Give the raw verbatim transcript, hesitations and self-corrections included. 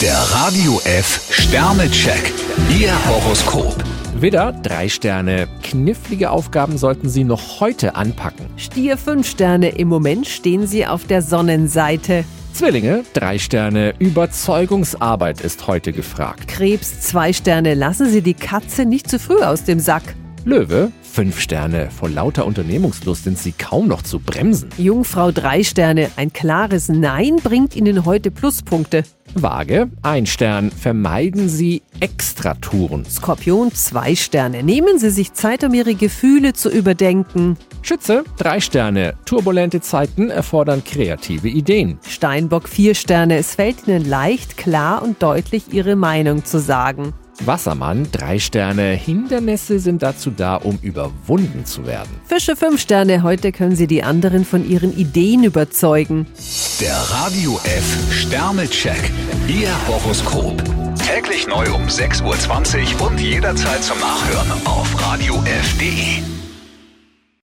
Der Radio F Sternecheck. Ihr Horoskop. Widder, drei Sterne. Knifflige Aufgaben sollten Sie noch heute anpacken. Stier, fünf Sterne. Im Moment stehen Sie auf der Sonnenseite. Zwillinge, drei Sterne. Überzeugungsarbeit ist heute gefragt. Krebs, zwei Sterne. Lassen Sie die Katze nicht zu früh aus dem Sack. Löwe, fünf Sterne. Vor lauter Unternehmungslust sind Sie kaum noch zu bremsen. Jungfrau, drei Sterne. Ein klares Nein bringt Ihnen heute Pluspunkte. Waage, ein Stern. Vermeiden Sie Extratouren. Skorpion, zwei Sterne. Nehmen Sie sich Zeit, um Ihre Gefühle zu überdenken. Schütze, drei Sterne. Turbulente Zeiten erfordern kreative Ideen. Steinbock, vier Sterne. Es fällt Ihnen leicht, klar und deutlich Ihre Meinung zu sagen. Wassermann, drei Sterne. Hindernisse sind dazu da, um überwunden zu werden. Fische, fünf Sterne. Heute können Sie die anderen von Ihren Ideen überzeugen. Der Radio F Sternecheck. Ihr Horoskop. Täglich neu um sechs Uhr zwanzig und jederzeit zum Nachhören auf radio f punkt d e.